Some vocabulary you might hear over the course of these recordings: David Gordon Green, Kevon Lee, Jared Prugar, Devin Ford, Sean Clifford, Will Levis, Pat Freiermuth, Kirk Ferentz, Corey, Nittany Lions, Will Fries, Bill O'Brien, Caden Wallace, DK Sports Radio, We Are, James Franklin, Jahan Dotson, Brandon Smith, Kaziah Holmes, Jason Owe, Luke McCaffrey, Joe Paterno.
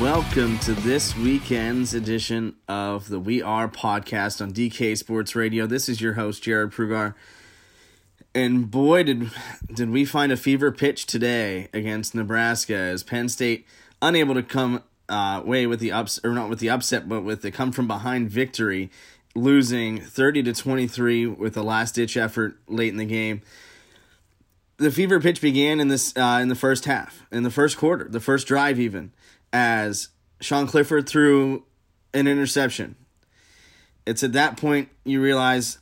Welcome to this weekend's edition of the We Are podcast on DK Sports Radio. This is your host, Jared Prugar. And boy, did we find a fever pitch today against Nebraska, as Penn State unable to come away with the upset, or not with the upset, but with the come-from-behind victory, losing 30-23 with a last-ditch effort late in the game. The fever pitch began in the first half, in the first quarter, the first drive even, as Sean Clifford threw an interception. It's at that point you realize,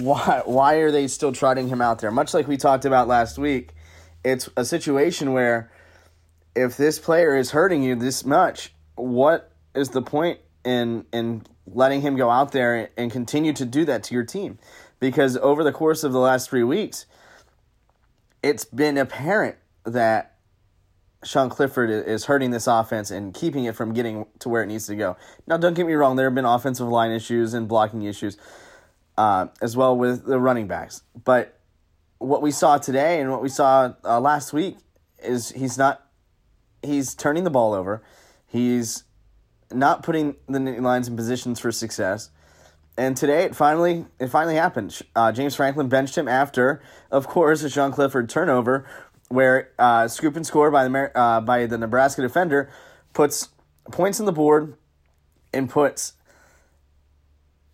why are they still trotting him out there? Much like we talked about last week, it's a situation where if this player is hurting you this much, what is the point in letting him go out there and continue to do that to your team? Because over the course of the last 3 weeks, it's been apparent that Sean Clifford is hurting this offense and keeping it from getting to where it needs to go. Now, don't get me wrong. There have been offensive line issues and blocking issues as well with the running backs. But what we saw today and what we saw last week is he's turning the ball over. He's not putting the lines in positions for success. And today it finally happened. James Franklin benched him after, of course, a Sean Clifford turnover, where scoop and score by the Nebraska defender puts points on the board and puts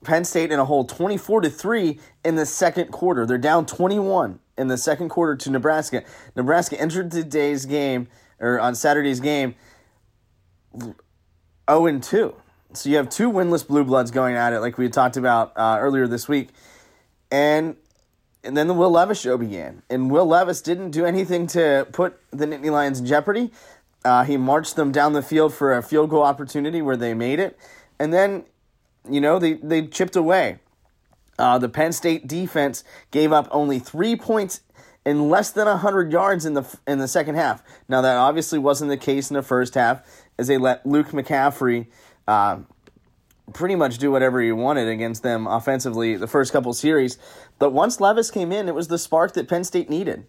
Penn State in a hole 24-3 in the second quarter. They're down 21 in the second quarter to Nebraska. Nebraska entered Saturday's game 0-2. So you have two winless Blue Bloods going at it like we had talked about earlier this week. And then the Will Levis show began, and Will Levis didn't do anything to put the Nittany Lions in jeopardy. He marched them down the field for a field goal opportunity where they made it, and then, you know, they chipped away. The Penn State defense gave up only 3 points and less than 100 yards in the second half. Now, that obviously wasn't the case in the first half, as they let Luke McCaffrey pretty much do whatever he wanted against them offensively the first couple series. But once Levis came in, it was the spark that Penn State needed.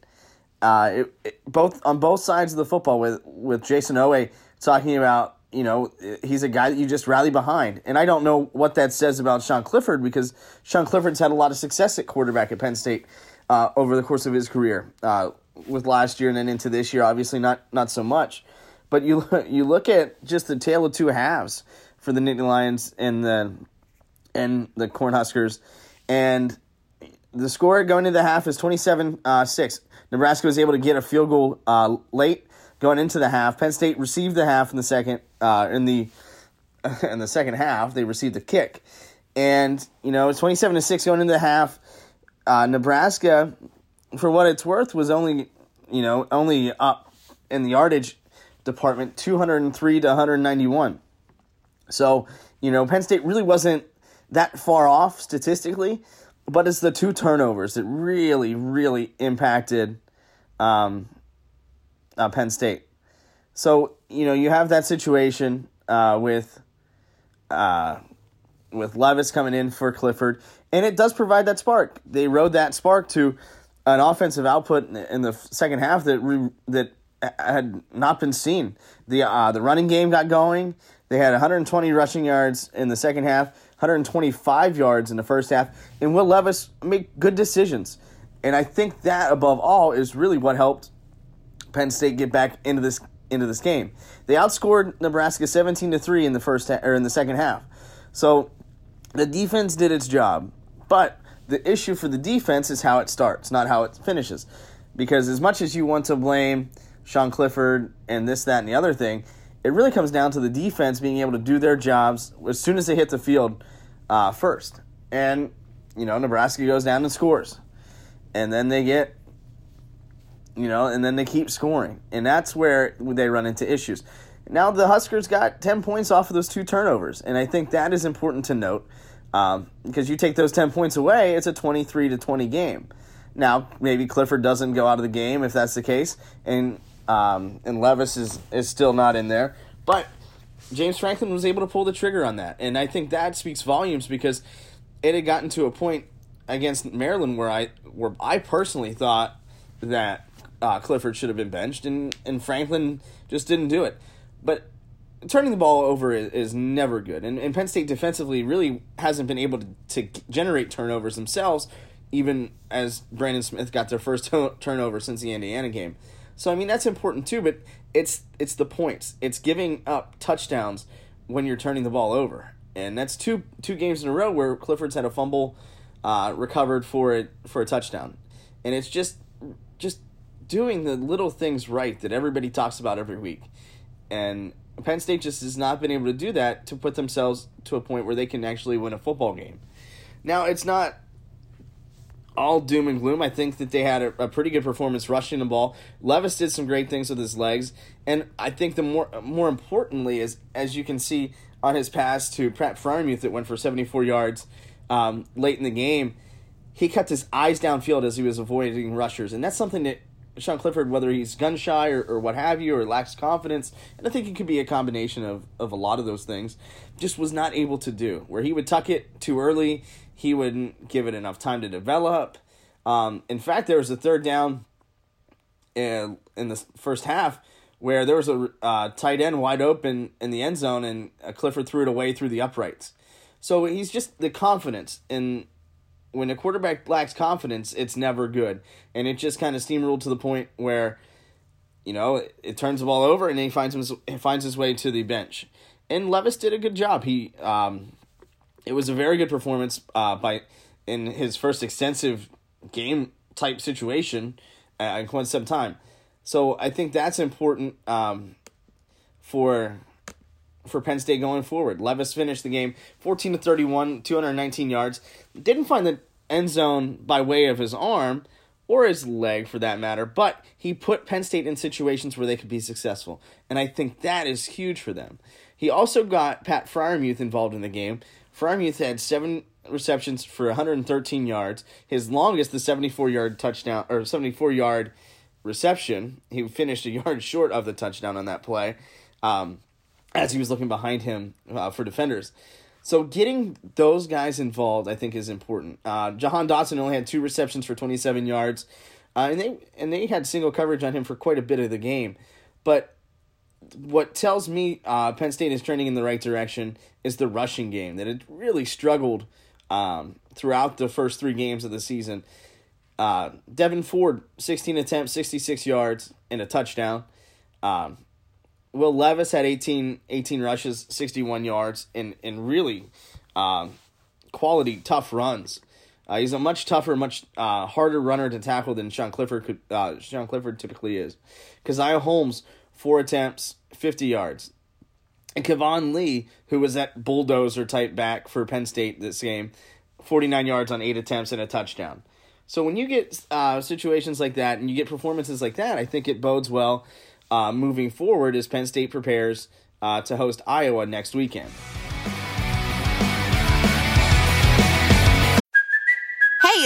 On both sides of the football, with Jason Owe talking about, you know, he's a guy that you just rally behind. And I don't know what that says about Sean Clifford, because Sean Clifford's had a lot of success at quarterback at Penn State over the course of his career, with last year and then into this year, obviously not so much. But you look at just the tale of two halves for the Nittany Lions and the Cornhuskers. And the score going into the half is 27-6. Nebraska was able to get a field goal late going into the half. Penn State received the half in the second in the second half. They received the kick. And, you know, it's 27-6 going into the half. Nebraska, for what it's worth, was only up in the yardage department 203-191. So, you know, Penn State really wasn't that far off statistically, but it's the two turnovers that really, really impacted Penn State. So, you know, you have that situation with Levis coming in for Clifford, and it does provide that spark. They rode that spark to an offensive output in the second half that had not been seen. The running game got going. They had 120 rushing yards in the second half, 125 yards in the first half, and Will Levis made good decisions. And I think that, above all, is really what helped Penn State get back into this game. They outscored Nebraska 17-3 in the in the second half. So the defense did its job, but the issue for the defense is how it starts, not how it finishes. Because as much as you want to blame Sean Clifford and this, that, and the other thing, it really comes down to the defense being able to do their jobs as soon as they hit the field first. And, you know, Nebraska goes down and scores. And then they get, you know, and then they keep scoring. And that's where they run into issues. Now the Huskers got 10 points off of those two turnovers. And I think that is important to note because you take those 10 points away, it's a 23-20 game. Now, maybe Clifford doesn't go out of the game if that's the case. And Levis is still not in there. But James Franklin was able to pull the trigger on that. And I think that speaks volumes because it had gotten to a point against Maryland where I personally thought that Clifford should have been benched, and Franklin just didn't do it. But turning the ball over is never good. And Penn State defensively really hasn't been able to generate turnovers themselves, even as Brandon Smith got their first turnover since the Indiana game. So, I mean, that's important too, but it's the points. It's giving up touchdowns when you're turning the ball over. And that's two games in a row where Clifford's had a fumble recovered for a touchdown. And it's just doing the little things right that everybody talks about every week. And Penn State just has not been able to do that to put themselves to a point where they can actually win a football game. Now, it's not all doom and gloom. I think that they had a pretty good performance rushing the ball. Levis did some great things with his legs, and I think the more importantly is, as you can see on his pass to Pat Freiermuth that went for 74 yards late in the game, he kept his eyes downfield as he was avoiding rushers, and that's something that Sean Clifford, whether he's gun-shy or what have you, or lacks confidence, and I think it could be a combination of a lot of those things, just was not able to do, where he would tuck it too early, he wouldn't give it enough time to develop. In fact, there was a third down in the first half where there was a tight end wide open in the end zone, and Clifford threw it away through the uprights. So he's just the confidence. And when a quarterback lacks confidence, it's never good. And it just kind of steamrolled to the point where, you know, it turns the ball over and then he finds his way to the bench. And Levis did a good job. He... It was a very good performance in his first extensive game-type situation in quite some time. So I think that's important for Penn State going forward. Levis finished the game 14-31, 219 yards. Didn't find the end zone by way of his arm or his leg for that matter, but he put Penn State in situations where they could be successful. And I think that is huge for them. He also got Pat Freiermuth involved in the game. Freiermuth had 7 receptions for 113 yards. His longest, the 74-yard touchdown or 74-yard reception. He finished a yard short of the touchdown on that play, as he was looking behind him for defenders. So getting those guys involved, I think, is important. Jahan Dotson only had 2 receptions for 27 yards, and they had single coverage on him for quite a bit of the game, but. What tells me Penn State is trending in the right direction is the rushing game, that it really struggled throughout the first 3 games of the season. Devin Ford, 16 attempts, 66 yards, and a touchdown. Will Levis had 18 rushes, 61 yards, and really quality, tough runs. He's a much tougher, much harder runner to tackle than Sean Clifford typically is. Kaziah Holmes, 4 attempts, 50 yards. And Kevon Lee, who was that bulldozer-type back for Penn State this game, 49 yards on 8 attempts and a touchdown. So when you get situations like that and you get performances like that, I think it bodes well moving forward as Penn State prepares to host Iowa next weekend. Hey,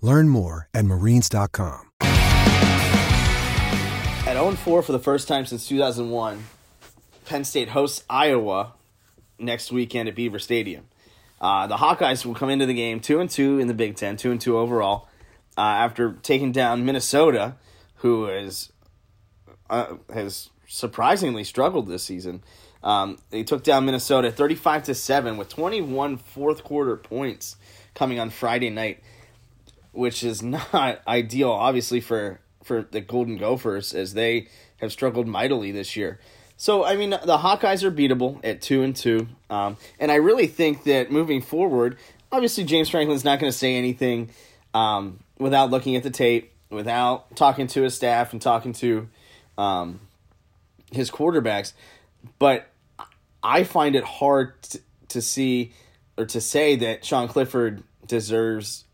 Learn more at marines.com. At 0-4 for the first time since 2001, Penn State hosts Iowa next weekend at Beaver Stadium. The Hawkeyes will come into the game 2-2 in the Big Ten, 2-2 overall, after taking down Minnesota, who has surprisingly struggled this season. They took down Minnesota 35-7 with 21 fourth-quarter points coming on Friday night, which is not ideal, obviously, for the Golden Gophers, as they have struggled mightily this year. So, I mean, the Hawkeyes are beatable at 2-2, and I really think that moving forward, obviously James Franklin's not going to say anything without looking at the tape, without talking to his staff and talking to his quarterbacks, but I find it hard to see or to say that Sean Clifford deserves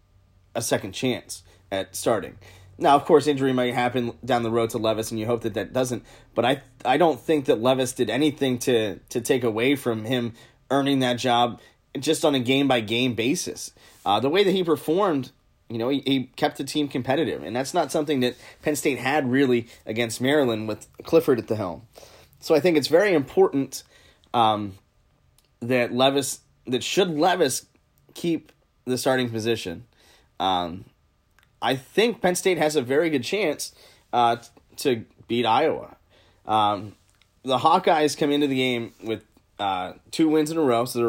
a second chance at starting. Now, of course, injury might happen down the road to Levis, and you hope that that doesn't. But I don't think that Levis did anything to take away from him earning that job just on a game-by-game basis. The way that he performed, you know, he kept the team competitive, and that's not something that Penn State had really against Maryland with Clifford at the helm. So I think it's very important that Levis keep the starting position. I think Penn State has a very good chance to beat Iowa. The Hawkeyes come into the game with 2 wins in a row, so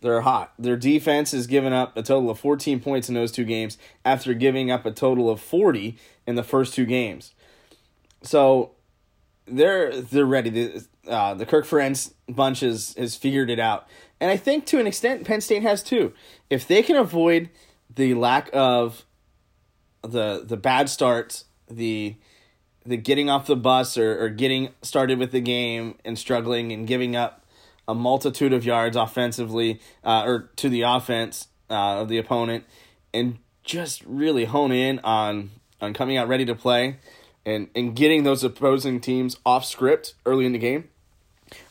they're hot. Their defense has given up a total of 14 points in those two games after giving up a total of 40 in the first two games. So they're ready. The Kirk Ferentz bunch has figured it out. And I think to an extent Penn State has too. If they can avoid the lack of the bad starts, the getting off the bus or getting started with the game and struggling and giving up a multitude of yards offensively or to the offense of the opponent, and just really hone in on coming out ready to play and getting those opposing teams off script early in the game,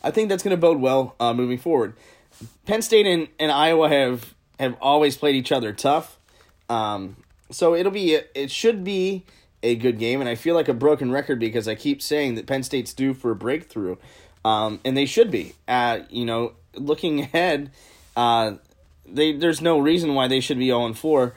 I think that's going to bode well moving forward. Penn State and Iowa have always played each other tough. So it should be a good game, and I feel like a broken record because I keep saying that Penn State's due for a breakthrough, and they should be. Looking ahead, there's no reason why they should be 0-4,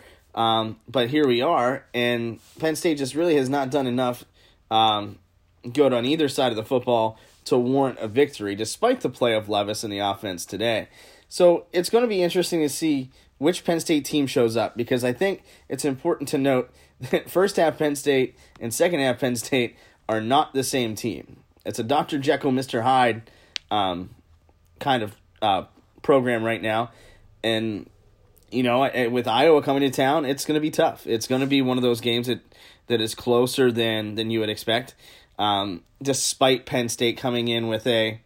but here we are, and Penn State just really has not done enough good on either side of the football to warrant a victory, despite the play of Levis in the offense today. So it's going to be interesting to see which Penn State team shows up, because I think it's important to note that first half Penn State and second half Penn State are not the same team. It's a Dr. Jekyll, Mr. Hyde kind of program right now. And, you know, with Iowa coming to town, it's going to be tough. It's going to be one of those games that is closer than you would expect, despite Penn State coming in with a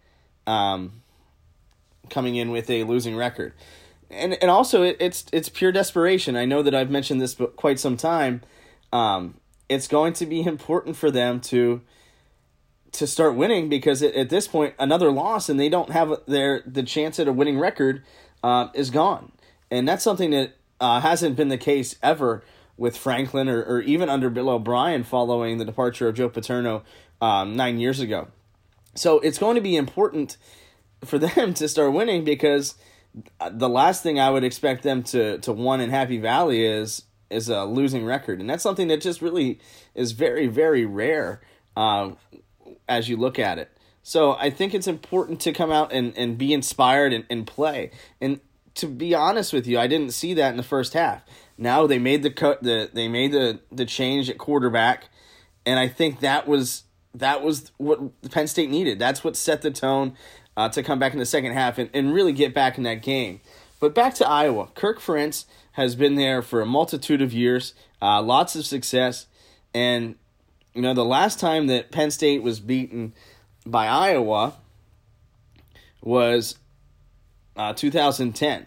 losing record. And also it's pure desperation. I know that I've mentioned this quite some time. It's going to be important for them to start winning, because at this point another loss and they don't have the chance at a winning record is gone. And that's something that hasn't been the case ever with Franklin or even under Bill O'Brien following the departure of Joe Paterno 9 years ago. So it's going to be important for them to start winning, because the last thing I would expect them to win in Happy Valley is a losing record. And that's something that just really is very, very rare as you look at it. So I think it's important to come out and be inspired and play. And to be honest with you, I didn't see that in the first half. Now they made the change at quarterback, and I think that was what Penn State needed. That's what set the tone to come back in the second half and really get back in that game. But back to Iowa. Kirk Ferentz has been there for a multitude of years, lots of success. And, you know, the last time that Penn State was beaten by Iowa was 2010.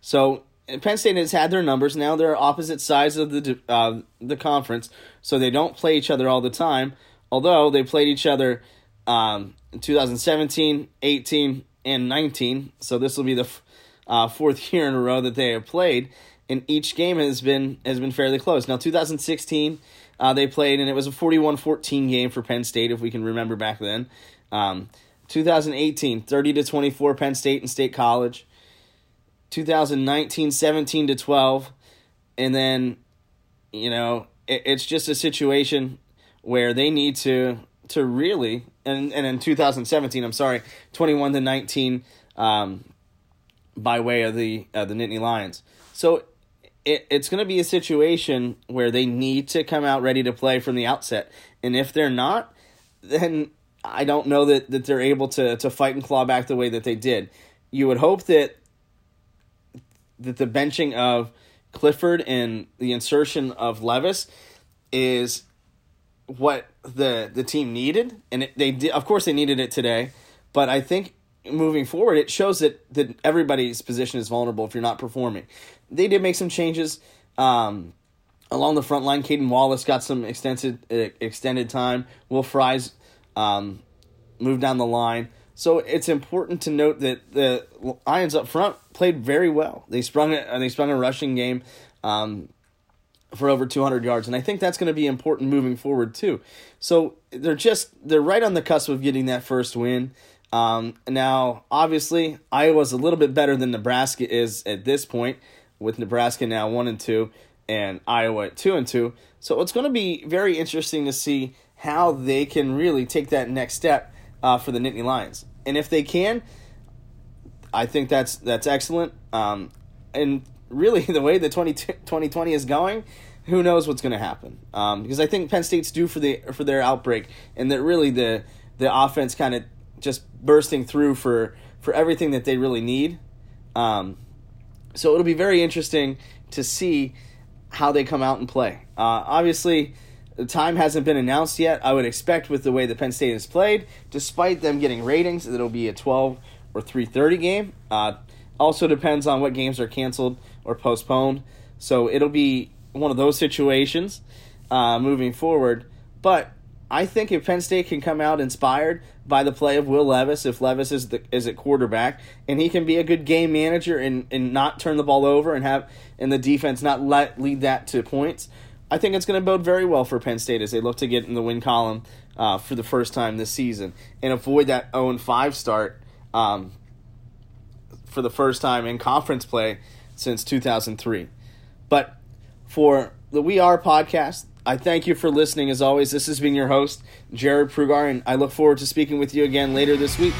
So Penn State has had their numbers. Now they're opposite sides of the conference, so they don't play each other all the time, although they played each other in 2017, 18, and 19. So this will be the fourth year in a row that they have played, and each game has been fairly close. Now, 2016, they played, and it was a 41-14 game for Penn State, if we can remember back then. 2018, 30-24 Penn State and State College. 2019, 17-12, and then, you know, it's just a situation where they need to really, and in 2017, 21-19, by way of the Nittany Lions. So it's going to be a situation where they need to come out ready to play from the outset, and if they're not, then I don't know that they're able to fight and claw back the way that they did. You would hope that the benching of Clifford and the insertion of Levis is what the team needed, and they needed it today, but I think moving forward it shows that everybody's position is vulnerable if you're not performing. They did make some changes along the front line. Caden Wallace got some extended time. Will Fries moved down the line. So it's important to note that the Lions up front played very well. They sprung a rushing game for over 200 yards, and I think that's going to be important moving forward too. So they're right on the cusp of getting that first win. Now, obviously, Iowa's a little bit better than Nebraska is at this point, with Nebraska now 1-2 and Iowa at 2-2. So it's going to be very interesting to see how they can really take that next step for the Nittany Lions. And if they can, I think that's excellent. And really, the way that 2020 is going, who knows what's going to happen? Because I think Penn State's due for their outbreak, and that really the offense kind of just bursting through for everything that they really need. So it'll be very interesting to see how they come out and play. Obviously, the time hasn't been announced yet. I would expect with the way that Penn State has played, despite them getting ratings, it'll be a 12 or 3:30 game. Also depends on what games are canceled or postponed. So it'll be one of those situations moving forward. But I think if Penn State can come out inspired by the play of Will Levis, if Levis is at quarterback, and he can be a good game manager and not turn the ball over and the defense not lead that to points, I think it's going to bode very well for Penn State as they look to get in the win column for the first time this season and avoid that 0-5 start for the first time in conference play since 2003. But for the We Are podcast, I thank you for listening. As always, this has been your host, Jared Prugar, and I look forward to speaking with you again later this week.